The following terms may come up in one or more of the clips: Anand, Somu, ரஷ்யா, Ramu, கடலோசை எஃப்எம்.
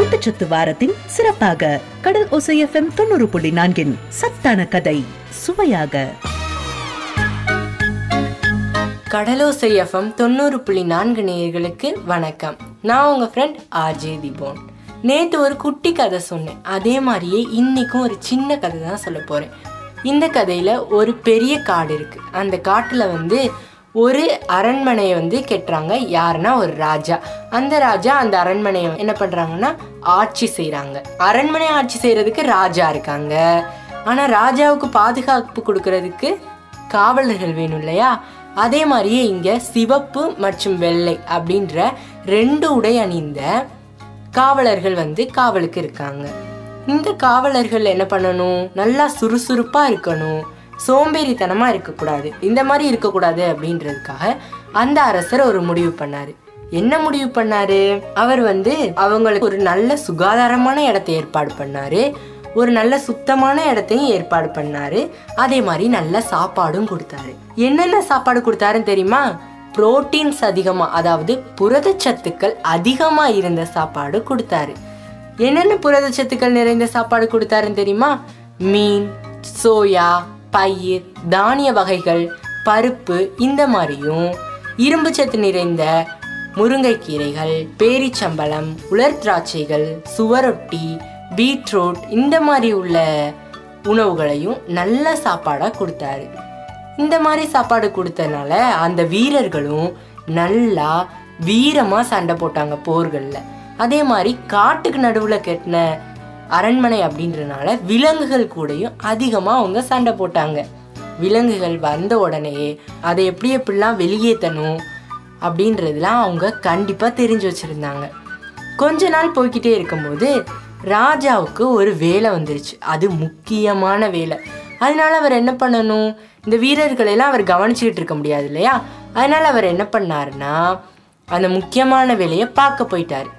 ஊட்டச்சத்து வாரத்தின் சிறப்பாக கடல் ஓசை எஃப்எம் 90.4 சத்தான கதை சுவையாக. கடலோசை எஃப்எம் 90.4 நேயர்களுக்கு வணக்கம். நான் உங்க ஃப்ரெண்ட் ஆர்ஜே தீபோன். நேற்று ஒரு குட்டி கதை சொன்னேன், அதே மாதிரியே இன்னைக்கும் ஒரு சின்ன கதை தான் சொல்ல போறேன். இந்த கதையில ஒரு பெரிய காடு இருக்கு. அந்த காட்டுல வந்து ஒரு அரண்மனையை வந்து கட்டுறாங்க. யாருன்னா ஒரு ராஜா. அந்த ராஜா அந்த அரண்மனையை என்ன பண்றாங்கன்னா ஆட்சி செய்யறாங்க. அரண்மனை ஆட்சி செய்யறதுக்கு ராஜா இருக்காங்க. ஆனா ராஜாவுக்கு பாதுகாப்பு கொடுக்கறதுக்கு காவலர்கள் வேணும் இல்லையா? அதே மாதிரியே இங்க சிவப்பு மற்றும் வெள்ளை அப்படின்ற ரெண்டு உடை அணிந்த காவலர்கள் வந்து காவலுக்கு இருக்காங்க. இந்த காவலர்கள் என்ன பண்ணணும், நல்லா சுறுசுறுப்பா இருக்கணும், சோம்பேறித்தனமா இருக்கக்கூடாது, இந்த மாதிரி இருக்கக்கூடாது அப்படின்றதுக்காக அந்த அரசர் ஒரு முடிவு பண்ணாரு. என்ன முடிவு பண்ணாரு? அவர் வந்து அவங்களுக்கு ஒரு நல்ல சுகாதாரமான இடத்தை ஏற்பாடு பண்ணாரு, ஒரு நல்ல சுத்தமான இடத்தையும் ஏற்பாடு பண்ணாரு, அதே மாதிரி நல்ல சாப்பாடும் கொடுத்தாரு. என்னென்ன சாப்பாடு கொடுத்தாருன்னு தெரியுமா? புரோட்டீன்ஸ் அதிகமா, அதாவது புரதச்சத்துக்கள் அதிகமா இருந்த சாப்பாடு கொடுத்தாரு. என்னென்ன புரதச்சத்துக்கள் நிறைந்த சாப்பாடு கொடுத்தாருன்னு தெரியுமா? மீன், சோயா, பயிர், தானிய வகைகள், பருப்பு, இந்த மாதிரியும் இரும்பு சத்து நிறைந்த முருங்கைக்கீரைகள், பேரிச்சம்பழம், உலர் திராட்சைகள், சுவரொட்டி, பீட்ரூட், இந்த மாதிரி உள்ள உணவுகளையும் நல்ல சாப்பாடாக கொடுத்தாரு. இந்த மாதிரி சாப்பாடு கொடுத்ததுனால அந்த வீரர்களும் நல்லா வீரமாக சண்டை போட்டாங்க போர்களில். அதே மாதிரி காட்டுக்கு நடுவில் கட்டின அரண்மனை அப்படின்றனால விலங்குகள் கூடயும் அதிகமாக அவங்க சண்டை போட்டாங்க. விலங்குகள் வந்த உடனேயே அதை எப்படி எப்படிலாம் வெளியேற்றணும் அப்படின்றதுலாம் அவங்க கண்டிப்பாக தெரிஞ்சு வச்சுருந்தாங்க. கொஞ்ச நாள் போய்கிட்டே இருக்கும்போது ராஜாவுக்கு ஒரு வேலை வந்துருச்சு. அது முக்கியமான வேலை. அதனால அவர் என்ன பண்ணணும், இந்த வீரர்களெல்லாம் அவர் கவனிச்சுக்கிட்டு இருக்க முடியாது இல்லையா? அதனால் அவர் என்ன பண்ணாருன்னா அந்த முக்கியமான வேலையை பார்க்க போயிட்டார்.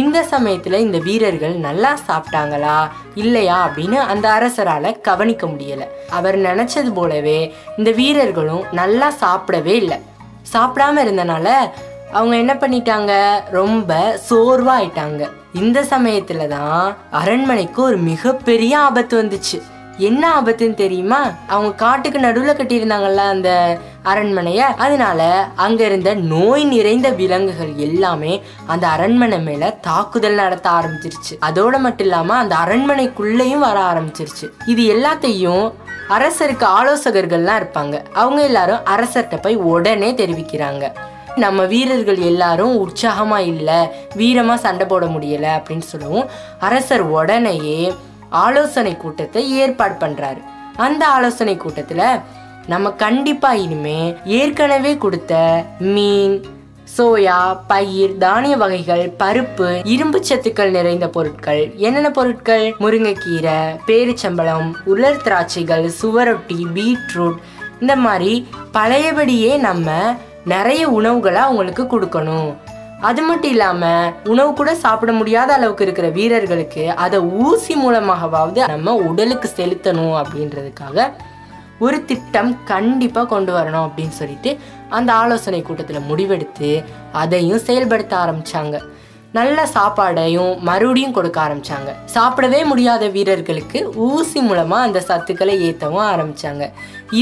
இந்த சமயத்தில் இந்த வீரர்கள் நல்லா சாப்பிட்டாங்களா இல்லையா அப்படின்னு அந்த அரசரால் கவனிக்க முடியலை. அவர் நினச்சது போலவே இந்த வீரர்களும் நல்லா சாப்பிடவே இல்லை. சாப்பிடாம இருந்தனால அவங்க என்ன பண்ணிட்டாங்க, ரொம்ப சோர்வாயிட்டாங்க. இந்த சமயத்தில் தான் அரண்மனைக்கு ஒரு மிகப்பெரிய ஆபத்து வந்துச்சு. என்ன ஆபத்துன்னு தெரியுமா? அவங்க காட்டுக்கு நடுவில் கட்டியிருந்தாங்கல்ல அந்த அரண்மனைய, அதனால அங்க இருந்த நோய் நிறைந்த விலங்குகள் எல்லாமே அந்த அரண்மனை மேல தாக்குதல் நடத்த ஆரம்பிச்சிருச்சு. அதோட மட்டும் இல்லாம அந்த அரண்மனைக்குள்ளேயும் வர ஆரம்பிச்சிருச்சு. இது எல்லாத்தையும் அரசருக்கு ஆலோசகர்கள்லாம் இருப்பாங்க. அவங்க எல்லாரும் அரசர்கிட்ட போய் உடனே தெரிவிக்கிறாங்க, நம்ம வீரர்கள் எல்லாரும் உற்சாகமா இல்லை, வீரமா சண்டை போட முடியலை அப்படின்னு சொல்லவும் அரசர் உடனேயே ஆலோசனை கூட்டத்தை ஏற்பாடு பண்றாரு. அந்த ஆலோசனை கூட்டத்துல நம்ம கண்டிப்பா இனிமே ஏற்கனவே கொடுத்த மீன், சோயா, பயிர், தானிய வகைகள், பருப்பு, இரும்பு சத்துக்கள் நிறைந்த பொருட்கள், என்னென்ன பொருட்கள், முருங்கைக்கீரை, பேரிச்சம்பழம், உலர் திராட்சைகள், சுவரொட்டி, பீட்ரூட், இந்த மாதிரி பழையபடியே நம்ம நிறைய உணவுகளை அவங்களுக்கு கொடுக்கணும். அது மட்டும் இல்லாம உணவு கூட சாப்பிட முடியாத அளவுக்கு இருக்கிற வீரர்களுக்கு அதை ஊசி மூலமாகவாவது நம்ம உடலுக்கு செலுத்தணும் அப்படின்றதுக்காக ஒரு திட்டம் கண்டிப்பா கொண்டு வரணும் அப்படின்னு சொல்லிட்டு அந்த ஆலோசனை கூட்டத்துல முடிவெடுத்து அதையும் செயல்படுத்த ஆரம்பிச்சாங்க. நல்ல சாப்பாடையும் மறுபடியும் கொடுக்க ஆரம்பிச்சாங்க. சாப்பிடவே முடியாத வீரர்களுக்கு ஊசி மூலமா அந்த சத்துக்களை ஏற்றவும் ஆரம்பிச்சாங்க.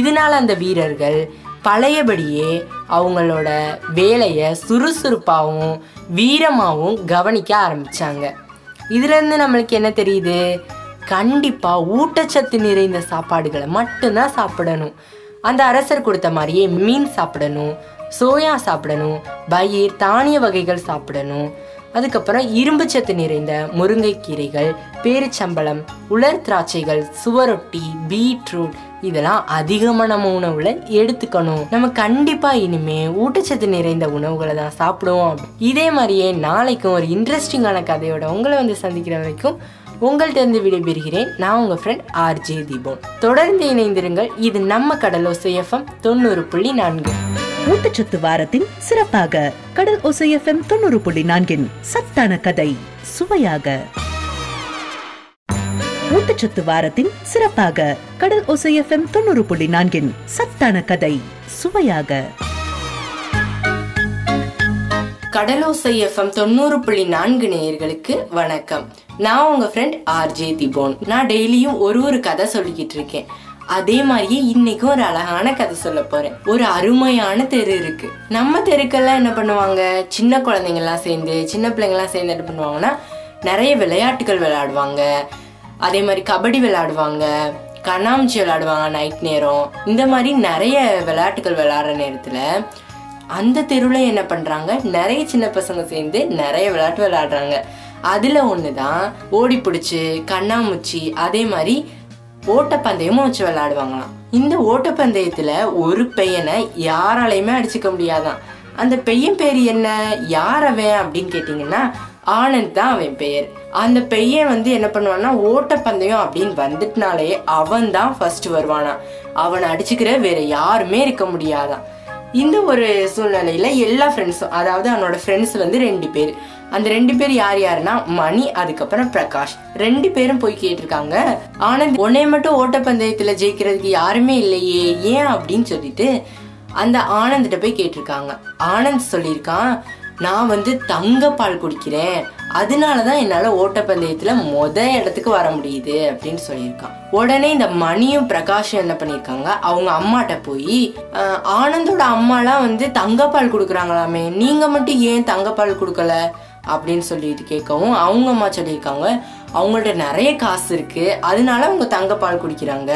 இதனால அந்த வீரர்கள் பழையபடியே அவங்களோட வேலையை சுறுசுறுப்பாகவும் வீரமாகவும் கவனிக்க ஆரம்பித்தாங்க. இதுலேருந்து நம்மளுக்கு என்ன தெரியுது? கண்டிப்பாக ஊட்டச்சத்து நிறைந்த சாப்பாடுகளை மட்டும்தான் சாப்பிடணும். அந்த அரசர் கொடுத்த மாதிரியே மீன் சாப்பிடணும், சோயா சாப்பிடணும், பயிர், தானிய வகைகள் சாப்பிடணும், அதுக்கப்புறம் இரும்பு சத்து நிறைந்த முருங்கைக்கீரைகள், பேரிச்சம்பழம், உலர் திராட்சைகள், சுவரொட்டி, பீட்ரூட், இதெல்லாம் அதிகமாக நம்ம உணவுல எடுத்துக்கணும். நம்ம கண்டிப்பா இனிமே ஊட்டச்சத்து நிறைந்த உணவுகளை தான் சாப்பிடுவோம். இதே மாதிரியே நாளைக்கும் ஒரு இன்ட்ரெஸ்டிங்கான கதையோட உங்களை வந்து சந்திக்கிற வரைக்கும் உங்கள்கிட்ட இருந்து விடைபெறுகிறேன். நான் உங்க ஃப்ரெண்ட் ஆர்ஜே தீபம். தொடர்ந்து இணைந்திருங்கள். இது நம்ம கடலோசை எஃப்எம் 90.4 ஊட்டச்சத்து வாரத்தின் சிறப்பாக கடல் ஓசை எஃப்எம் 90.4 சத்தான கதை சுவையாக. ஊட்டச்சத்து வாரத்தின் சிறப்பாக கடல் ஓசை எஃப்எம் 90.4 சத்தான கதை சுவையாக. கடலோசை எஃப்எம் 90.4 நேயர்களுக்கு வணக்கம். நான் உங்க ஃப்ரெண்ட் ஆர்ஜே தீபோன். நான் டெய்லியும் ஒரு கதை சொல்லிக்கிட்டு இருக்கேன். அதே மாதிரியே இன்னைக்கும் ஒரு அழகான கதை சொல்ல போறேன். ஒரு அருமையான தெரு இருக்கு. நம்ம தெருக்கெல்லாம் என்ன பண்ணுவாங்க, சின்ன குழந்தைங்கலாம் சேர்ந்து, சின்ன பிள்ளைங்கலாம் சேர்ந்து என்ன பண்ணுவாங்கன்னா நிறைய விளையாட்டுகள் விளையாடுவாங்க. அதே மாதிரி கபடி விளையாடுவாங்க, கண்ணாமூச்சி விளையாடுவாங்க நைட் நேரம். இந்த மாதிரி நிறைய விளையாட்டுகள் விளையாடுற நேரத்துல அந்த தெருவுல என்ன பண்றாங்க, நிறைய சின்ன பசங்க சேர்ந்து நிறைய விளையாட்டு விளையாடுறாங்க. அதுல ஒண்ணுதான் ஓடி பிடிச்சு, கண்ணாமூச்சி, அதே மாதிரி ஓட்டப்பந்தயமும் வச்சு விளையாடுவாங்களாம். இந்த ஓட்டப்பந்தயத்துல ஒரு பையனை யாராலையுமே அடிச்சுக்க முடியாதான். அந்த பையன் பேர் என்ன, யார் அவன் அப்படின்னு கேட்டீங்கன்னா ஆனந்த் தான் அவன் பெயர். அந்த பையன் வந்து என்ன பண்ணுவான்னா, ஓட்டப்பந்தயம் அப்படின்னு வந்துட்டனாலே அவன் தான் ஃபர்ஸ்ட் வருவானா. அவனை அடிச்சுக்கிற வேற யாருமே இருக்க முடியாதான். இந்த ஒரு சூழ்நிலையில எல்லா ஃப்ரெண்ட்ஸும், அதாவது அவனோட ஃப்ரெண்ட்ஸ் வந்து 2 பேர். அந்த 2 பேர் யார் யாருன்னா மணி, அதுக்கப்புறம் பிரகாஷ். 2 பேரும் போய் கேட்டிருக்காங்க, ஆனந்த் உன்னைய மட்டும் ஓட்டப்பந்தயத்துல ஜெயிக்கிறதுக்கு யாருமே இல்லையே, ஏன் அப்படின்னு சொல்லிட்டு அந்த ஆனந்திட்ட போய் கேட்டிருக்காங்க. ஆனந்த் சொல்லியிருக்கான், நான் வந்து தங்கப்பால் குடிக்கிறேன், அதனாலதான் என்னால ஓட்டப்பந்தயத்துல இடத்துக்கு வர முடியுது அப்படின்னு சொல்லியிருக்கான். உடனே இந்த மணியும் பிரகாஷும் என்ன பண்ணிருக்காங்க, அவங்க அம்மாட்ட போய் ஆனந்தோட அம்மாலாம் வந்து தங்கப்பால் குடுக்கறாங்களாமே, நீங்க மட்டும் ஏன் தங்கப்பால் குடுக்கல அப்படின்னு சொல்லிட்டு கேட்கவும் அவங்க அம்மா சொல்லியிருக்காங்க, அவங்கள்ட்ட நிறைய காசு இருக்கு, அதனால அவங்க தங்கப்பால் குடிக்கிறாங்க.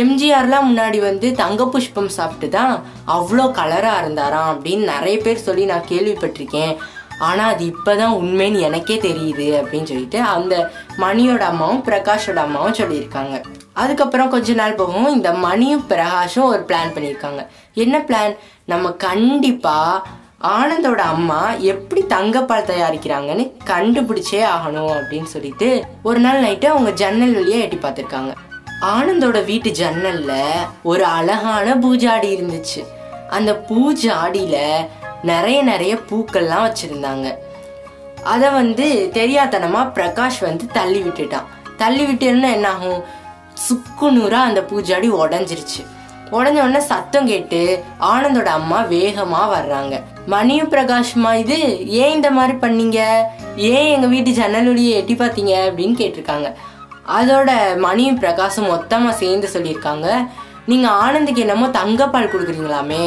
எம்ஜிஆர்லாம் முன்னாடி வந்து தங்க புஷ்பம் சாப்பிட்டு தான் அவ்வளோ கலராக இருந்தாராம் அப்படின்னு நிறைய பேர் சொல்லி நான் கேள்விப்பட்டிருக்கேன், ஆனால் அது இப்போதான் உண்மைன்னு எனக்கே தெரியுது அப்படின்னு சொல்லிட்டு அந்த மணியோட அம்மாவும் பிரகாஷோட அம்மாவும் சொல்லியிருக்காங்க. அதுக்கப்புறம் கொஞ்ச நாள் போகவும் இந்த மணியும் பிரகாஷும் ஒரு பிளான் பண்ணியிருக்காங்க. என்ன பிளான், நம்ம கண்டிப்பாக ஆனந்தோட அம்மா எப்படி தங்கப்பால் தயாரிக்கிறாங்கன்னு கண்டுபிடிச்சே ஆகணும் அப்படின்னு சொல்லிட்டு ஒரு நாள் நைட்டு அவங்க ஜன்னல் வழியா எட்டி பார்த்துருக்காங்க. ஆனந்தோட வீட்டு ஜன்னல்ல ஒரு அழகான பூஜாடி இருந்துச்சு. அந்த பூஜாடியில நிறைய பூக்கள்லாம் வச்சிருந்தாங்க. அதை வந்து தெரியாதனமா பிரகாஷ் வந்து தள்ளி விட்டுட்டான். தள்ளி விட்டேன்னா என்ன ஆகும், சுக்கு நூறா அந்த பூஜாடி உடஞ்சிருச்சு. உடஞ்ச உடனே சத்தம் கேட்டு ஆனந்தோட அம்மா வேகமா வர்றாங்க. மணியும் பிரகாஷுமா, இது ஏன் இந்த மாதிரி பண்ணீங்க, ஏன் எங்க வீட்டு ஜன்னல் வழியை எட்டி பார்த்தீங்க அப்படின்னு கேட்டிருக்காங்க. அதோட மணியும் பிரகாஷும் மொத்தமா சேர்ந்து சொல்லியிருக்காங்க, நீங்க ஆனந்துக்கு என்னமோ தங்கப்பால் கொடுக்குறீங்களாமே,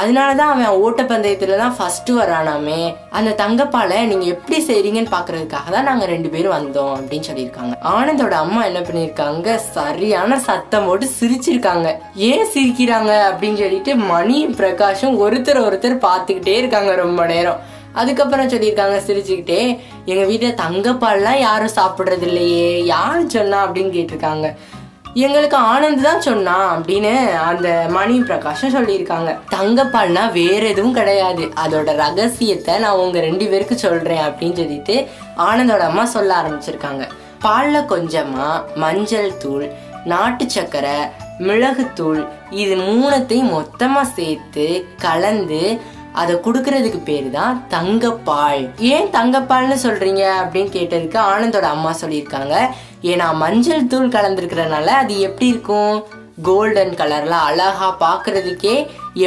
அதனாலதான் அவன் ஓட்டப்பந்தயத்துலதான் ஃபர்ஸ்ட் வரானாமே, அந்த தங்கப்பாலை நீங்க எப்படி செய்றீங்கன்னு பாக்குறதுக்காக தான் நாங்க 2 பேரும் வந்தோம் அப்படின்னு சொல்லியிருக்காங்க. ஆனந்தோட அம்மா என்ன பண்ணிருக்காங்க, சரியான சத்தம் போட்டு சிரிச்சிருக்காங்க. ஏன் சிரிக்கிறாங்க அப்படின்னு சொல்லிட்டு மணியும் பிரகாஷும் ஒருத்தர் பாத்துக்கிட்டே இருக்காங்க ரொம்ப நேரம். அதுக்கப்புறம் சொல்லியிருக்காங்க சிரிச்சுக்கிட்டே, எங்க வீட்டுல தங்கப்பால்லாம் யாரும் சாப்பிடுறது இல்லையே, யாரு சொன்னா அப்படின்னு கேட்டிருக்காங்க. எங்களுக்கு ஆனந்த் தான் சொன்னா அப்படின்னு அந்த மணி பிரகாஷும் சொல்லியிருக்காங்க. தங்கப்பால்னா வேற எதுவும் கிடையாது, அதோட ரகசியத்தை நான் உங்க 2 பேருக்கு சொல்றேன் அப்படின்னு சொல்லிட்டு ஆனந்தோட அம்மா சொல்ல ஆரம்பிச்சிருக்காங்க. பால்ல கொஞ்சமா மஞ்சள் தூள், நாட்டு சக்கரை, மிளகுத்தூள், இது 3த்தையும் மொத்தமா சேர்த்து கலந்து அதை குடுக்கறதுக்கு பேரு தான் தங்கப்பால். ஏன் தங்கப்பால்னு சொல்றீங்க அப்படின்னு கேட்டதுக்கு ஆனந்தோட அம்மா சொல்லியிருக்காங்க, ஏன்னா மஞ்சள் தூள் கலந்துருக்கிறதுனால அது எப்படி இருக்கும், கோல்டன் கலர்ல அழகா பாக்குறதுக்கே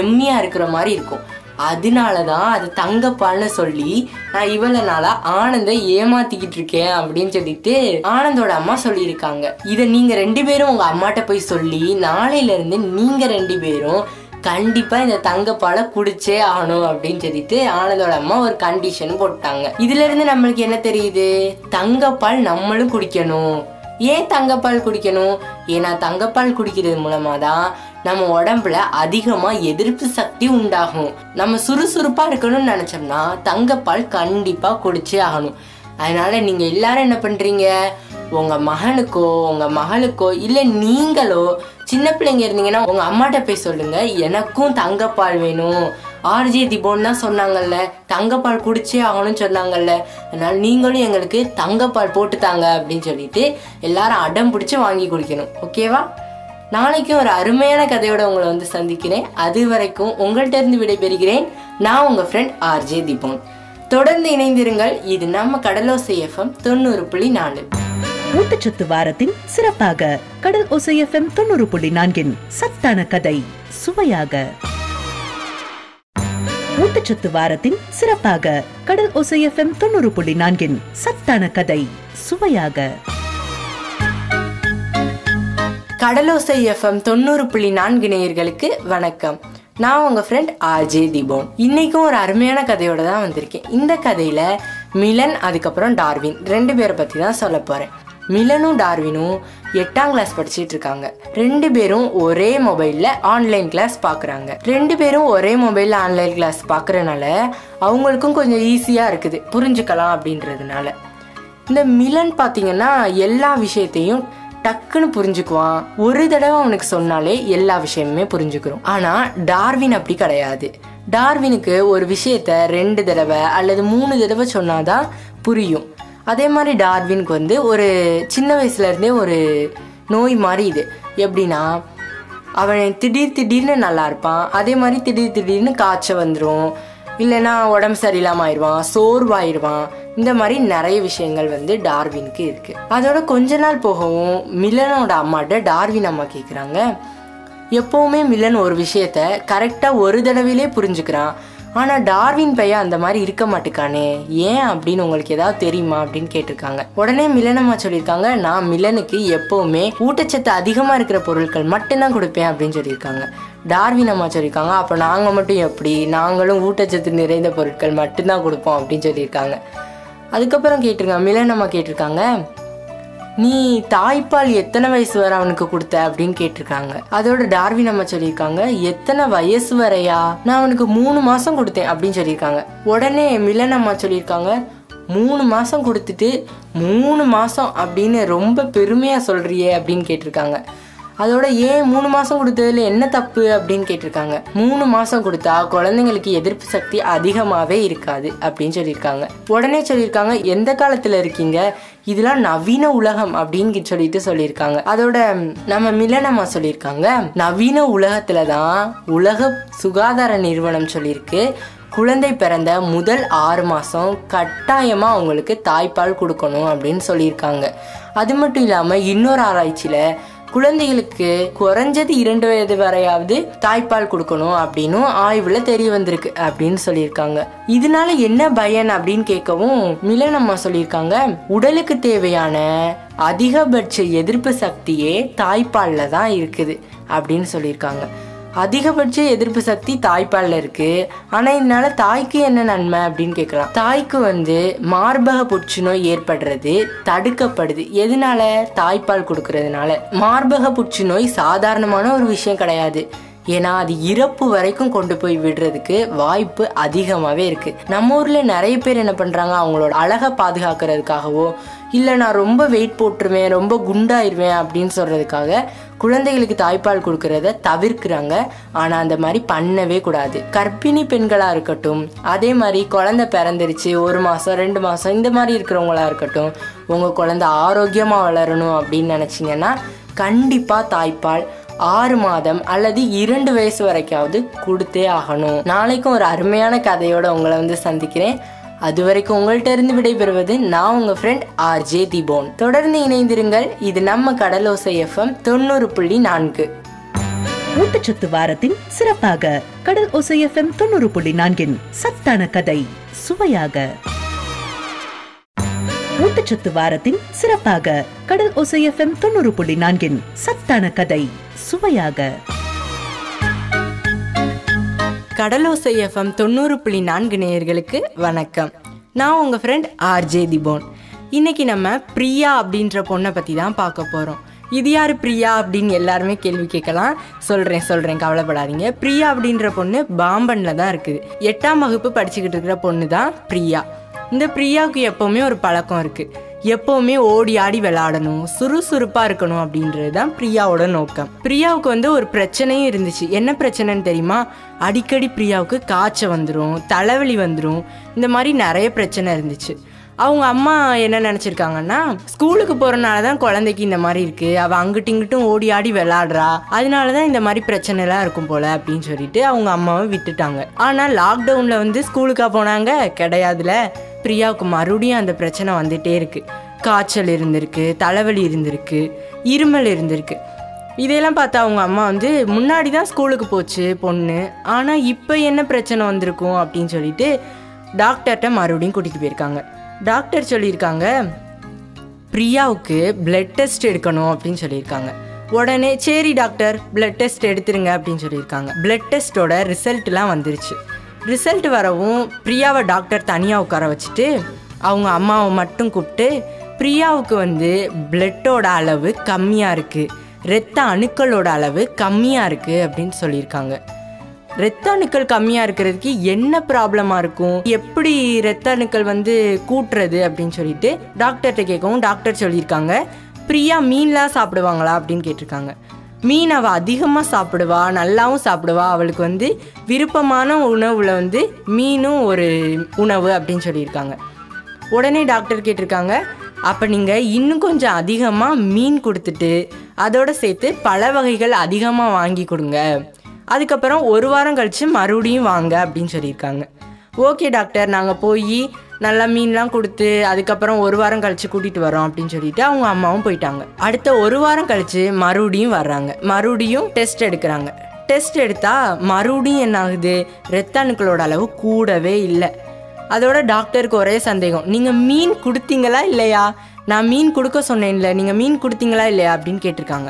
எம்மியா இருக்கிற மாதிரி இருக்கும், அதனாலதான் அது தங்கப்பால்னு சொல்லி நான் இவ்வளவு நாளா ஆனந்த ஏமாத்திக்கிட்டு இருக்கேன் அப்படின்னு சொல்லிட்டு ஆனந்தோட அம்மா சொல்லியிருக்காங்க. இதை நீங்க 2 பேரும் உங்க அம்மாட்ட போய் சொல்லி நாளையில இருந்து நீங்க 2 பேரும் கண்டிப்பா இந்த தங்கப்பாலை குடிச்சே ஆகணும் அப்படின்னு சொல்லிட்டு ஆனந்தோட அம்மா ஒரு கண்டிஷன் போட்டாங்க. இதுல இருந்து நம்மளுக்கு என்ன தெரியுது, தங்கப்பால் நம்மளும் குடிக்கணும். ஏன் தங்கப்பால் குடிக்கணும், ஏன்னா தங்கப்பால் குடிக்கிறது மூலமாதான் நம்ம உடம்புல அதிகமா எதிர்ப்பு சக்தி உண்டாகும். நம்ம சுறுசுறுப்பா இருக்கணும்னு நினைச்சோம்னா தங்கப்பால் கண்டிப்பா குடிச்சே ஆகணும். அதனால நீங்க எல்லாரும் என்ன பண்றீங்க, உங்க மகனுக்கோ உங்க மகளுக்கோ இல்ல நீங்களோ சின்ன பிள்ளைங்க இருந்தீங்கன்னா உங்க அம்மாட்ட போய் சொல்லுங்க, எனக்கும் தங்கப்பால் வேணும், ஆர்ஜே தீபோன்னு தான் சொன்னாங்கல்ல, தங்கப்பால் குடிச்சே ஆகணும்னு சொன்னாங்கல்ல, அதனால நீங்களும் எங்களுக்கு தங்கப்பால் போட்டுத்தாங்க அப்படின்னு சொல்லிட்டு எல்லாரும் அடம் பிடிச்சி வாங்கி குடிக்கணும். ஓகேவா? நாளைக்கும் ஒரு அருமையான கதையோட உங்களை வந்து சந்திக்கிறேன். அது வரைக்கும் உங்கள்கிட்ட இருந்து விடைபெறுகிறேன். நான் உங்க ஃப்ரெண்ட் ஆர்ஜே தீபோன். தொடர்ந்து இணைந்திருங்கள். இது நம்ம கடலோசை எஃப்எம் 90.4. ஊட்டச்சத்து வாரத்தின் சிறப்பாக கடல் ஓசை எஃப்எம் 90.4 சத்தான கதை சுவையாக. ஊட்டச்சத்து வாரத்தின் சிறப்பாக கடல் ஓசை எஃப்எம் 90.4 சத்தான கதை சுவையாக. கடலோசை எஃப்எம் 90.4 நேயர்களுக்கு வணக்கம். நான் உங்க ஃப்ரெண்ட் ஆர்ஜே தீபோன். இன்னைக்கும் ஒரு அருமையான கதையோட தான் வந்திருக்கேன். இந்த கதையில மிலன் அதுக்கப்புறம் டார்வின் ரெண்டு பேரை பத்தி தான் சொல்ல போறேன். மிலனும் டார்வினும் 8ஆம் கிளாஸ் படிச்சுட்டு இருக்காங்க. ரெண்டு பேரும் ஒரே மொபைல்ல ஆன்லைன் கிளாஸ் பாக்குறாங்க. ரெண்டு பேரும் ஒரே மொபைல்ல ஆன்லைன் கிளாஸ் பாக்குறதுனால அவங்களுக்கும் கொஞ்சம் ஈஸியா இருக்குது புரிஞ்சுக்கலாம் அப்படின்றதுனால. இந்த மிலன் பாத்தீங்கன்னா எல்லா விஷயத்தையும் டக்குன்னு புரிஞ்சுக்குவான். ஒரு தடவை அவனுக்கு சொன்னாலே எல்லா விஷயமுமே புரிஞ்சுக்கிறோம். ஆனா டார்வின் அப்படி கிடையாது. டார்வினுக்கு ஒரு விஷயத்த 2 தடவை அல்லது 3 தடவை சொன்னாதான் புரியும். அதே மாதிரி டார்வினுக்கு ஒரு சின்ன வயசுலேருந்தே ஒரு நோய் மாதிரி. இது எப்படின்னா அவன் திடீர்னு நல்லா இருப்பான். அதே மாதிரி திடீர்னு காய்ச்சல் வந்துடும், இல்லைன்னா உடம்பு சரியில்லாமல் ஆயிடுவான், சோர்வாயிடுவான். இந்த மாதிரி நிறைய விஷயங்கள் டார்வினுக்கு இருக்குது. அதோட கொஞ்ச நாள் போகவும் மிலனோட அம்மாட்ட டார்வின் அம்மா கேட்குறாங்க. எப்போவுமே மிலன் ஒரு விஷயத்த கரெக்டாக ஒரு தடவையிலே புரிஞ்சுக்கிறான், ஆனால் டார்வின் பையன் அந்த மாதிரி இருக்க மாட்டேக்கானே, ஏன் அப்படின்னு உங்களுக்கு ஏதாவது தெரியுமா அப்படின்னு கேட்டிருக்காங்க. உடனே மிலனம்மா சொல்லியிருக்காங்க, நான் மிலனுக்கு எப்போவுமே ஊட்டச்சத்து அதிகமாக இருக்கிற பொருட்கள் மட்டும்தான் கொடுப்பேன் அப்படின்னு சொல்லியிருக்காங்க. டார்வின் அம்மா சொல்லியிருக்காங்க, அப்போ நாங்கள் மட்டும் எப்படி, நாங்களும் ஊட்டச்சத்து நிறைந்த பொருட்கள் மட்டும்தான் கொடுப்போம் அப்படின்னு சொல்லியிருக்காங்க. அதுக்கப்புறம் மிலனம்மா கேட்டிருக்காங்க, நீ தாய்ப்பால் எத்தனை வயசு வரை அவனுக்கு கொடுத்த அப்படின்னு கேட்டிருக்காங்க. அதோட டார்வின் அம்மா சொல்லியிருக்காங்க, எத்தனை வயசு வரையா, நான் அவனுக்கு 3 மாசம் கொடுத்தேன் அப்படின்னு சொல்லியிருக்காங்க. உடனே மிலன் அம்மா சொல்லியிருக்காங்க, 3 மாசம் கொடுத்துட்டு 3 மாசம் அப்படின்னு ரொம்ப பெருமையா சொல்றியே அப்படின்னு கேட்டிருக்காங்க. அதோட ஏன் 3 மாசம் கொடுத்ததுல என்ன தப்பு அப்படின்னு கேட்டிருக்காங்க. 3 மாசம் கொடுத்தா குழந்தைங்களுக்கு எதிர்ப்பு சக்தி அதிகமாகவே இருக்காது அப்படின்னு சொல்லியிருக்காங்க. உடனே சொல்லியிருக்காங்க, எந்த காலத்துல இருக்கீங்க, இதெல்லாம் நவீன உலகம் அப்படின்னு சொல்லியிருக்காங்க. அதோட நம்ம மிலனம்மா சொல்லியிருக்காங்க, நவீன உலகத்துல தான் உலக சுகாதார நிறுவனம் சொல்லியிருக்கு, குழந்தை பிறந்த முதல் 6 மாதம் கட்டாயமாக அவங்களுக்கு தாய்ப்பால் கொடுக்கணும் அப்படின்னு சொல்லியிருக்காங்க. அது மட்டும் இல்லாமல் இன்னொரு ஆராய்ச்சியில் குழந்தைகளுக்கு குறைஞ்சது 2 வயது வரையாவது தாய்ப்பால் கொடுக்கணும் அப்படின்னு ஆய்வுல தெரிய வந்திருக்கு அப்படின்னு சொல்லியிருக்காங்க. இதனால என்ன பயன் அப்படின்னு கேட்கவும் மிலன் அம்மா சொல்லியிருக்காங்க, உடலுக்கு தேவையான அதிகபட்ச எதிர்ப்பு சக்தியே தாய்ப்பால்ல தான் இருக்குது அப்படின்னு சொல்லியிருக்காங்க. அதிகபட்ச எதிர்ப்பு சக்தி தாய்ப்பால்ல இருக்கு, ஆனா இதனால தாய்க்கு என்ன நன்மை அப்படின்னு கேட்கலாம். தாய்க்கு மார்பக புற்றுநோய் ஏற்படுறது தடுக்கப்படுது. எதனால? தாய்ப்பால் கொடுக்கறதுனால. மார்பக புற்றுநோய் சாதாரணமான ஒரு விஷயம் கிடையாது, ஏன்னா அது இறப்பு வரைக்கும் கொண்டு போய் விடுறதுக்கு வாய்ப்பு அதிகமாகவே இருக்கு. நம்ம ஊர்ல நிறைய பேர் என்ன பண்றாங்க, அவங்களோட அழகை பாதுகாக்கிறதுக்காகவோ இல்லை நான் ரொம்ப வெயிட் போட்டுருவேன், ரொம்ப குண்டாயிருவேன் அப்படின்னு சொல்றதுக்காக குழந்தைகளுக்கு தாய்ப்பால் கொடுக்கறத தவிர்க்கிறாங்க. ஆனால் அந்த மாதிரி பண்ணவே கூடாது. கர்ப்பிணி பெண்களாக இருக்கட்டும், அதே மாதிரி குழந்தை பிறந்துருச்சு 1 மாதம் 2 மாதம் இந்த மாதிரி இருக்கிறவங்களா இருக்கட்டும், உங்கள் குழந்தை ஆரோக்கியமாக வளரணும் அப்படின்னு நினச்சிங்கன்னா கண்டிப்பாக தாய்ப்பால் 6 மாதம் அல்லது 2 வயசு வரைக்காவது கொடுத்தே ஆகணும். நாளைக்கும் ஒரு அருமையான கதையோடு உங்களை சந்திக்கிறேன். அது வரைக்கும் உங்கள்கிட்ட இருந்து விடைபெறுவது நான் உங்க ஃப்ரெண்ட் ஆர்ஜே தீபோன். தொடர்ந்து இணைந்திருங்கள். இது நம்ம கடலோசை எஃப்எம் 90.4. ஊட்டச்சத்து வாரத்தின் சிறப்பாக கடல் ஓசை எஃப்எம் 90.4 சத்தான கதை சுவையாக. ஊட்டச்சத்து வாரத்தின் சிறப்பாக கடல் ஓசை எஃப்எம் 90.4 சத்தான கதை சுவையாக. கடலோசை எஃப்எம் 90.4 நேயர்களுக்கு வணக்கம். நான் உங்கள் ஃப்ரெண்ட் ஆர்ஜே திபோன். இன்றைக்கி நம்ம பிரியா அப்படின்ற பொண்ணை பற்றி தான் பார்க்க போகிறோம். இது யார் பிரியா அப்படின்னு எல்லாருமே கேள்வி கேட்கலாம். சொல்கிறேன், கவலைப்படாதீங்க. பிரியா அப்படின்ற பொண்ணு பாம்பனில் தான் இருக்குது. 8ஆம் வகுப்பு படிச்சுக்கிட்டு இருக்கிற பொண்ணு தான் பிரியா. இந்த பிரியாவுக்கு எப்போவுமே ஒரு பழக்கம் இருக்குது, எப்போவுமே ஓடி ஆடி விளையாடணும், சுறுசுறுப்பாக இருக்கணும் அப்படின்றது தான் பிரியாவோட நோக்கம். பிரியாவுக்கு ஒரு பிரச்சனையும் இருந்துச்சு. என்ன பிரச்சனைன்னு தெரியுமா? அடிக்கடி பிரியாவுக்கு காய்ச்சல் வந்துடும், தலைவலி வந்துடும், இந்த மாதிரி நிறைய பிரச்சனை இருந்துச்சு. அவங்க அம்மா என்ன நினச்சிருக்காங்கன்னா, ஸ்கூலுக்கு போகிறனால தான் குழந்தைக்கு இந்த மாதிரி இருக்குது, அவள் அங்கிட்டு இங்கிட்டும் ஓடி ஆடி விளையாடுறா, அதனால தான் இந்த மாதிரி பிரச்சனைலாம் இருக்கும் போல் அப்படின்னு சொல்லிட்டு அவங்க அம்மாவை விட்டுட்டாங்க. ஆனால் லாக்டவுனில் ஸ்கூலுக்காக போனாங்க கிடையாதுல, பிரியாவுக்கு மறுபடியும் அந்த பிரச்சனை வந்துட்டே இருக்குது. காய்ச்சல் இருந்திருக்கு, தலைவலி இருந்திருக்கு, இருமல் இருந்திருக்கு. இதெல்லாம் பார்த்தா அவங்க அம்மா வந்து முன்னாடி தான் ஸ்கூலுக்கு போச்சு பொண்ணு, ஆனால் இப்போ என்ன பிரச்சனை வந்திருக்கும் அப்படின்னு சொல்லிட்டு டாக்டர்கிட்ட மறுபடியும் கூட்டிகிட்டு போயிருக்காங்க. டாக்டர் சொல்லியிருக்காங்க பிரியாவுக்கு பிளட் டெஸ்ட் எடுக்கணும் அப்படின்னு சொல்லியிருக்காங்க. உடனே சரி டாக்டர் பிளட் டெஸ்ட் எடுத்துருங்க அப்படின்னு சொல்லியிருக்காங்க. பிளட் டெஸ்ட்டோட ரிசல்ட்லாம் வந்துருச்சு. ரிசல்ட் வரவும் பிரியாவை டாக்டர் தனியாக உட்கார வச்சுட்டு அவங்க அம்மாவை மட்டும் கூப்பிட்டு, பிரியாவுக்கு வந்து பிளட்டோட அளவு கம்மியாக இருக்குது, இரத்த அணுக்களோட அளவு கம்மியாக இருக்குது அப்படின்னு சொல்லியிருக்காங்க. இரத்த அணுக்கள் கம்மியாக இருக்கிறதுக்கு என்ன ப்ராப்ளமாக இருக்கும், எப்படி இரத்த அணுக்கள் வந்து கூட்டுறது அப்படின்னு சொல்லிட்டு டாக்டர்கிட்ட கேட்கவும் டாக்டர் சொல்லியிருக்காங்க பிரியா மீன்லாம் சாப்பிடுவாங்களா அப்படின்னு கேட்டிருக்காங்க. மீன் அவள் அதிகமாக சாப்பிடுவா, நல்லாவும் சாப்பிடுவா, அவளுக்கு வந்து விருப்பமான உணவில் வந்து மீனும் ஒரு உணவு அப்படின்னு சொல்லியிருக்காங்க. உடனே டாக்டர் கேட்டிருக்காங்க அப்போ நீங்கள் இன்னும் கொஞ்சம் அதிகமாக மீன் கொடுத்துட்டு அதோடு சேர்த்து பல வகைகள் அதிகமாக வாங்கி கொடுங்க, அதுக்கப்புறம் ஒரு வாரம் கழித்து மறுபடியும் வாங்க அப்படின்னு சொல்லியிருக்காங்க. ஓகே டாக்டர் நாங்கள் போய் நல்லா மீன்லாம் கொடுத்து அதுக்கப்புறம் ஒரு வாரம் கழித்து கூட்டிகிட்டு வரோம் அப்படின்னு சொல்லிட்டு அவங்க அம்மாவும் போயிட்டாங்க. அடுத்த ஒரு வாரம் கழித்து மறுபடியும் வர்றாங்க, மறுபடியும் டெஸ்ட் எடுக்கிறாங்க. டெஸ்ட் எடுத்தால் மறுபடியும் என்ன ஆகுது, இரத்த அணுக்களோட அளவு கூடவே இல்லை. அதோட டாக்டருக்கு ஒரே சந்தேகம், நீங்கள் மீன் கொடுத்தீங்களா இல்லையா, நான் மீன் கொடுக்க சொன்னேன்ல, நீங்கள் மீன் கொடுத்தீங்களா இல்லையா அப்படின்னு கேட்டிருக்காங்க.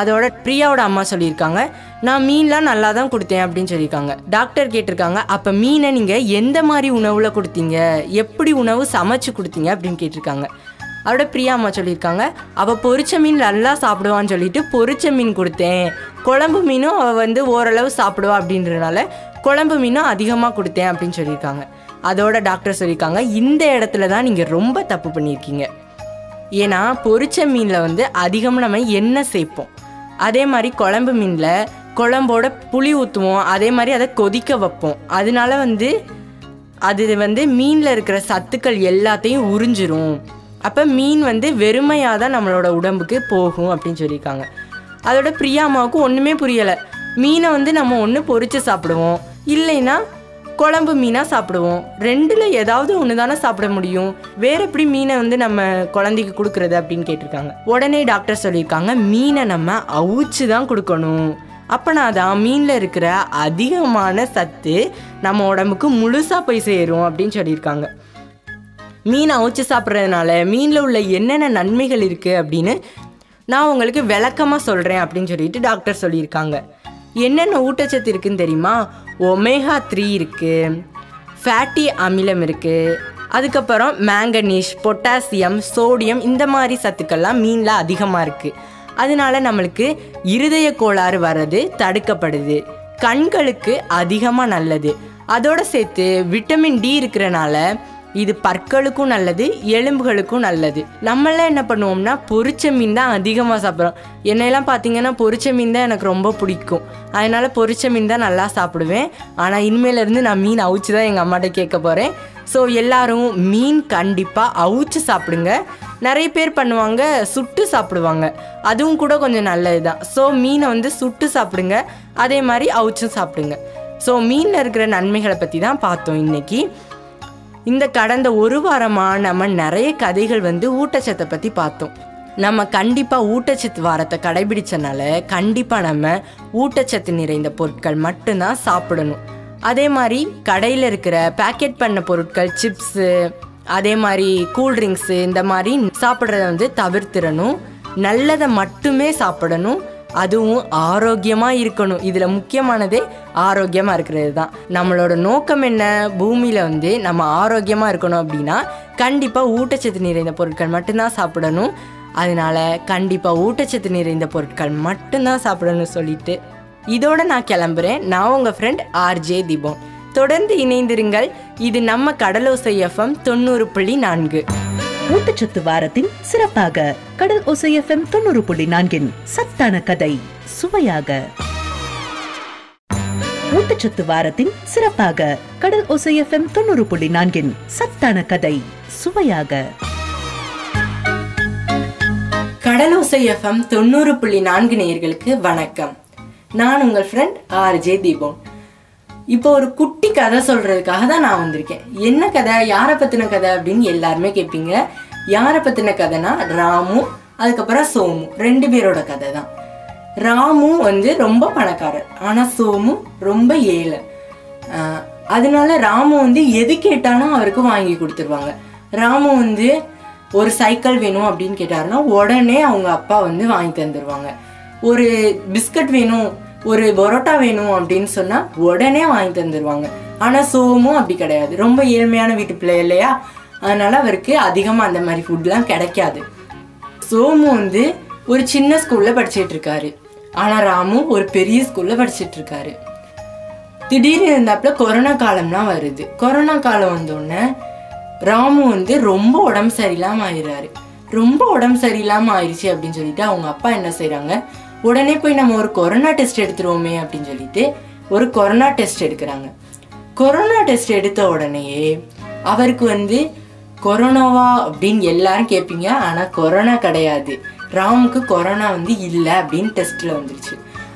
அதோட பிரியாவோட அம்மா சொல்லியிருக்காங்க நான் மீன்லாம் நல்லா தான் கொடுத்தேன் அப்படின்னு சொல்லியிருக்காங்க. டாக்டர் கேட்டிருக்காங்க அப்போ மீனை நீங்கள் எந்த மாதிரி உணவில் கொடுத்தீங்க, எப்படி உணவு சமைச்சு கொடுத்தீங்க அப்படின்னு கேட்டிருக்காங்க. அதோட பிரியா அம்மா சொல்லியிருக்காங்க அவள் பொரிச்ச மீன் நல்லா சாப்பிடுவான்னு சொல்லிட்டு பொரிச்ச மீன் கொடுத்தேன், குழம்பு மீனும் அவள் வந்து ஓரளவு சாப்பிடுவா அப்படின்றதுனால குழம்பு மீனும் அதிகமாக கொடுத்தேன் அப்படின்னு சொல்லியிருக்காங்க. அதோட டாக்டர் சொல்லியிருக்காங்க இந்த இடத்துல தான் நீங்கள் ரொம்ப தப்பு பண்ணியிருக்கீங்க, ஏன்னா பொரிச்ச மீனில் வந்து அதிகமாக நம்ம எண்ணெய் சேர்ப்போம், அதே மாதிரி குழம்பு மீனில் குழம்போட புளி ஊற்றுவோம், அதே மாதிரி அதை கொதிக்க வைப்போம், அதனால வந்து அது வந்து மீனில் இருக்கிற சத்துக்கள் எல்லாத்தையும் உறிஞ்சிரும், அப்போ மீன் வந்து வெறுமையாக தான் நம்மளோட உடம்புக்கு போகும் அப்படின்னு சொல்லியிருக்காங்க. அதோட பிரியா அம்மாவுக்கும் ஒன்றுமே புரியலை, மீனை வந்து நம்ம ஒன்று பொரித்து சாப்பிடுவோம் இல்லைன்னா குழம்பு மீனாக சாப்பிடுவோம், ரெண்டில் ஏதாவது ஒன்று தானே சாப்பிட முடியும், வேறு எப்படி மீனை வந்து நம்ம குழந்தைக்கு கொடுக்குறது அப்படின்னு கேட்டிருக்காங்க. உடனே டாக்டர் சொல்லியிருக்காங்க மீனை நம்ம அவிச்சு தான் கொடுக்கணும், அப்போனா தான் மீனில் இருக்கிற அதிகமான சத்து நம்ம உடம்புக்கு முழுசாக போய் சேரும் அப்படின்னு சொல்லியிருக்காங்க. மீனை அவிச்சு சாப்பிட்றதுனால மீனில் உள்ள என்னென்ன நன்மைகள் இருக்குது அப்படின்னு நான் உங்களுக்கு விளக்கமாக சொல்கிறேன் அப்படின்னு சொல்லிட்டு டாக்டர் சொல்லியிருக்காங்க. என்னென்ன ஊட்டச்சத்து இருக்குதுன்னு தெரியுமா, ஒமேகா 3 இருக்குது, ஃபேட்டி அமிலம் இருக்குது, அதுக்கப்புறம் மேங்கனீஸ், பொட்டாசியம், சோடியம், இந்த மாதிரி சத்துக்கள்லாம் மீனில் அதிகமாக இருக்குது. அதனால நம்மளுக்கு இருதய கோளாறு வர்றது தடுக்கப்படுது, கண்களுக்கு அதிகமாக நல்லது, அதோடு சேர்த்து விட்டமின் D இருக்கிறனால இது பற்களுக்கும் நல்லது, எலும்புகளுக்கும் நல்லது. நம்மளாம் என்ன பண்ணுவோம்னா பொரிச்ச மீன் தான் அதிகமாக சாப்பிட்றோம். என்னையெல்லாம் பார்த்தீங்கன்னா பொரிச்ச மீன் தான் எனக்கு ரொம்ப பிடிக்கும், அதனால் பொரிச்ச மீன் தான் நல்லா சாப்பிடுவேன். ஆனால் இனிமேலேருந்து நான் மீன் அவிச்சு தான் எங்கள் அம்மாட்ட கேட்க போகிறேன். ஸோ எல்லோரும் மீன் கண்டிப்பாக அவிச்சு சாப்பிடுங்க. நிறைய பேர் பண்ணுவாங்க சுட்டு சாப்பிடுவாங்க, அதுவும் கூட கொஞ்சம் நல்லது தான். ஸோ மீனை வந்து சுட்டு சாப்பிடுங்க, அதே மாதிரி அவிச்சும் சாப்பிடுங்க. ஸோ மீனில் இருக்கிற நன்மைகளை பற்றி தான் பார்த்தோம் இன்றைக்கி. இந்த கடந்த ஒரு வாரமாக நம்ம நிறைய கதைகள் வந்து ஊட்டச்சத்தை பற்றி பார்த்தோம். நம்ம கண்டிப்பாக ஊட்டச்சத்து வாரத்தை கடைபிடித்தனால கண்டிப்பாக நம்ம ஊட்டச்சத்து நிறைந்த பொருட்கள் மட்டும்தான் சாப்பிடணும். அதே மாதிரி கடையில் இருக்கிற பேக்கெட் பண்ண பொருட்கள், சிப்ஸு, அதே மாதிரி கூல்ட்ரிங்க்ஸு, இந்த மாதிரி சாப்பிட்றத வந்து தவிர்த்திடணும். நல்லதை மட்டுமே சாப்பிடணும், அதுவும் ஆரோக்கியமாக இருக்கணும். இதில் முக்கியமானதே ஆரோக்கியமாக இருக்கிறது தான். நம்மளோட நோக்கம் என்ன, பூமியில் வந்து நம்ம ஆரோக்கியமாக இருக்கணும் அப்படின்னா கண்டிப்பாக ஊட்டச்சத்து நிறைந்த பொருட்கள் மட்டும்தான் சாப்பிடணும். அதனால கண்டிப்பாக ஊட்டச்சத்து நிறைந்த பொருட்கள் மட்டும்தான் சாப்பிடணும் சொல்லிட்டு இதோட நான் கிளம்புறேன். நான் உங்கள் ஃப்ரெண்ட் ஆர்ஜே தீபோன். தொடர்ந்து இணைந்திருங்கள். இது நம்ம கடலோசை எஃப்எம் 90.4. ஊட்டச்சத்து வாரத்தின் சிறப்பாக கடல் ஓசை எஃப்எம் 90.4 சத்தான கதை சுவையாக. ஊட்டச்சத்து வாரத்தின் சிறப்பாக கடல் ஓசை எஃப்எம் 90.4 சத்தான கதை சுவையாக. கடலோசை எஃப்எம் 90.4 நேயர்களுக்கு வணக்கம். நான் உங்கள் ஃப்ரெண்ட் ஆர்ஜே தீபோன். இப்போ ஒரு குட்டி கதை சொல்கிறதுக்காக தான் நான் வந்திருக்கேன். என்ன கதை, யாரை பற்றின கதை அப்படின்னு எல்லாருமே கேட்பீங்க. யாரை பற்றின கதைனா ராமு அதுக்கப்புறம் சோமு 2 பேரோட கதை தான். ராமு வந்து ரொம்ப பணக்காரர், ஆனால் சோமு ரொம்ப ஏழை. அதனால ராமு வந்து எது கேட்டாலும் அவருக்கு வாங்கி கொடுத்துருவாங்க. ராமு வந்து ஒரு சைக்கிள் வேணும் அப்படின்னு கேட்டாருன்னா உடனே அவங்க அப்பா வந்து வாங்கி தந்துடுவாங்க. ஒரு பிஸ்கட் வேணும், ஒரு பரோட்டா வேணும் அப்படின்னு சொன்னால் உடனே வாங்கி தந்துடுவாங்க. ஆனால் சோமு அப்படி கிடையாது, ரொம்ப ஏழ்மையான வீட்டு பிள்ளை இல்லையா, அதனால அவருக்கு அதிகமாக அந்த மாதிரி ஃபுட்லாம் கிடைக்காது. சோமு வந்து ஒரு சின்ன ஸ்கூலில் படிச்சுட்டு இருக்காரு, ஆனால் ராமு ஒரு பெரிய ஸ்கூலில் படிச்சுட்டு இருக்காரு. திடீர்னு இருந்தாப்புல கொரோனா காலம்லாம் வருது. கொரோனா காலம் வந்தோடனே ராமு வந்து ரொம்ப உடம்பு சரியில்லாமல் ஆயிடுறாரு. ரொம்ப உடம்பு சரியில்லாமல் ஆயிடுச்சு அப்படின்னு சொல்லிட்டு அவங்க அப்பா என்ன செய்கிறாங்க, உடனே போய் நம்ம ஒரு கொரோனா டெஸ்ட் எடுத்துருவோமே அப்படின்னு சொல்லிட்டு ஒரு கொரோனா டெஸ்ட் எடுக்கிறாங்க. கொரோனா டெஸ்ட் எடுத்த உடனேயே அவருக்கு வந்து கொரோனாவா அப்படின்னு எல்லாரும் கேட்பீங்க, ஆனால் கொரோனா கிடையாது. ராமுக்கு கொரோனா வந்து இல்லை அப்படின்னு டெஸ்ட்டில் வந்துருச்சு.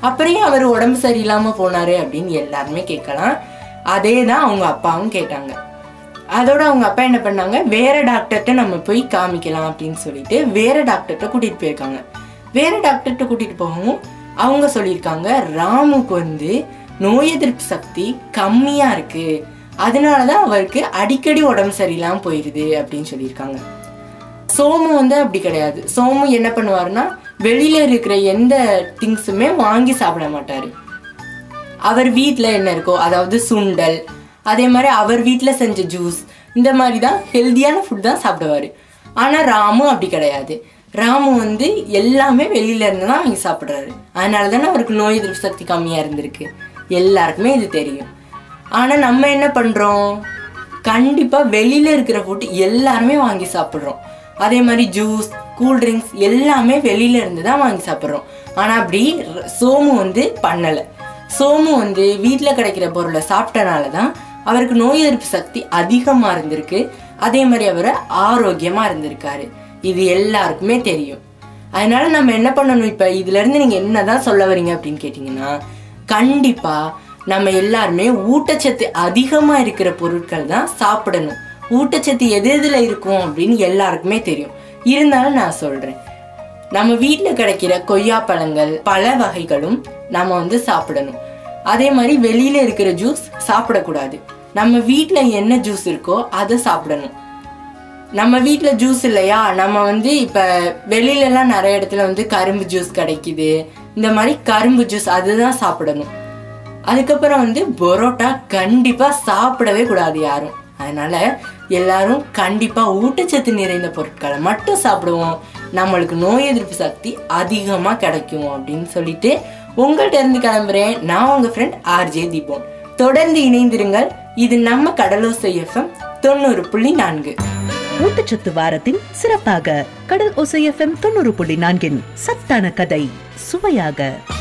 அப்புறம் அவர் உடம்பு சரியில்லாமல் போனார் அப்படின்னு எல்லாருமே கேட்கலாம். அதே தான் அவங்க அப்பாவும் கேட்டாங்க. அதோட அவங்க அப்பா என்ன பண்ணாங்க, வேறு டாக்டர்கிட்ட நம்ம போய் காமிக்கலாம் அப்படின்னு சொல்லிட்டு வேறு டாக்டர்கிட்ட கூட்டிகிட்டு போயிருக்காங்க. வேறு டாக்டர்கிட்ட கூட்டிகிட்டு போகவும் அவங்க சொல்லியிருக்காங்க, ராமுக்கு வந்து நோய் எதிர்ப்பு சக்தி கம்மியாக இருக்குது, அதனால தான் அவருக்கு அடிக்கடி உடம்பு சரியில்லாமல் போயிடுது அப்படின்னு சொல்லியிருக்காங்க. சோமு வந்து அப்படி கிடையாது. சோமு என்ன பண்ணுவார்னா வெளியில் இருக்கிற எந்த திங்ஸுமே வாங்கி சாப்பிட மாட்டார். அவர் வீட்டில் என்ன இருக்கோ, அதாவது சுண்டல், அதே மாதிரி அவர் வீட்டில் செஞ்ச ஜூஸ், இந்த மாதிரி தான் ஹெல்த்தியான ஃபுட் தான் சாப்பிடுவார். ஆனால் ராமு அப்படி கிடையாது. ராமு வந்து எல்லாமே வெளியிலேருந்து தான் வாங்கி சாப்பிட்றாரு. அதனால தானே அவருக்கு நோய் எதிர்ப்பு சக்தி கம்மியாக இருந்திருக்கு. எல்லாருக்குமே இது தெரியும். ஆனால் நம்ம என்ன பண்ணுறோம், கண்டிப்பாக வெளியில் இருக்கிற ஃபுட் எல்லாருமே வாங்கி சாப்பிட்றோம். அதே மாதிரி ஜூஸ், கூல்ட்ரிங்க்ஸ் எல்லாமே வெளியில இருந்து தான் வாங்கி சாப்பிட்றோம். ஆனால் அப்படி சோமு வந்து பண்ணலை. சோமு வந்து வீட்டில் கிடைக்கிற பொருளை சாப்பிட்டனால தான் அவருக்கு நோய் எதிர்ப்பு சக்தி அதிகமாக இருந்திருக்கு. அதே மாதிரி அவர் ஆரோக்கியமாக இருந்திருக்காரு. இது எல்லாருக்குமே தெரியும். அதனால நம்ம என்ன பண்ணணும், இப்போ இதுலேருந்து நீங்கள் என்ன தான் சொல்ல வரீங்க அப்படின்னு கேட்டிங்கன்னா, கண்டிப்பாக நம்ம எல்லாருமே ஊட்டச்சத்து அதிகமாக இருக்கிற பொருட்கள் தான் சாப்பிடணும். ஊட்டச்சத்து எது எதில் இருக்கும் அப்படின்னு எல்லாருக்குமே தெரியும். இருந்தாலும் நான் சொல்கிறேன், நம்ம வீட்டில் கிடைக்கிற கொய்யாப்பழங்கள் பல வகைகளும் நம்ம வந்து சாப்பிடணும். அதே மாதிரி வெளியில் இருக்கிற ஜூஸ் சாப்பிடக்கூடாது. நம்ம வீட்டில் என்ன ஜூஸ் இருக்கோ அதை சாப்பிடணும். நம்ம வீட்டில் ஜூஸ் இல்லையா, நம்ம வந்து இப்போ வெளியிலலாம் நிறைய இடத்துல வந்து கரும்பு ஜூஸ் கிடைக்குது, இந்த மாதிரி கரும்பு ஜூஸ் அதுதான் சாப்பிடணும். அதுக்கப்புறம் வந்து பரோட்டா கண்டிப்பாக சாப்பிடவே கூடாது யாரும். அதனால எல்லாரும் கண்டிப்பாக ஊட்டச்சத்து நிறைந்த பொருட்களை மட்டும் சாப்பிடுவோம், நம்மளுக்கு நோய் எதிர்ப்பு சக்தி அதிகமாக கிடைக்கும் அப்படின்னு சொல்லிட்டு உங்கள்கிட்ட இருந்து கிளம்புறேன். நான் உங்கள் ஃப்ரெண்ட் ஆர்ஜே தீபோன். தொடர்ந்து இணைந்திருங்கள். இது நம்ம கடலோசை எஃப்எம் 90.4. ஊட்டச்சத்து வாரத்தின் சிறப்பாக கடலோசை எஃப்எம் 90.4 சத்தான கதை சுவையாக.